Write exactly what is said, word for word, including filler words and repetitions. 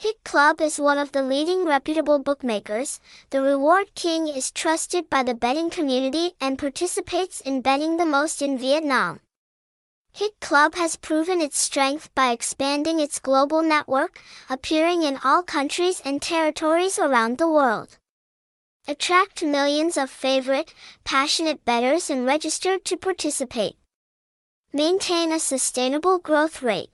Hit Club is one of the leading reputable bookmakers. The Reward King is trusted by the betting community and participates in betting the most in Vietnam. Hit Club has proven its strength by expanding its global network, appearing in all countries and territories around the world. Attract millions of favorite, passionate bettors and registered to participate. Maintain a sustainable growth rate.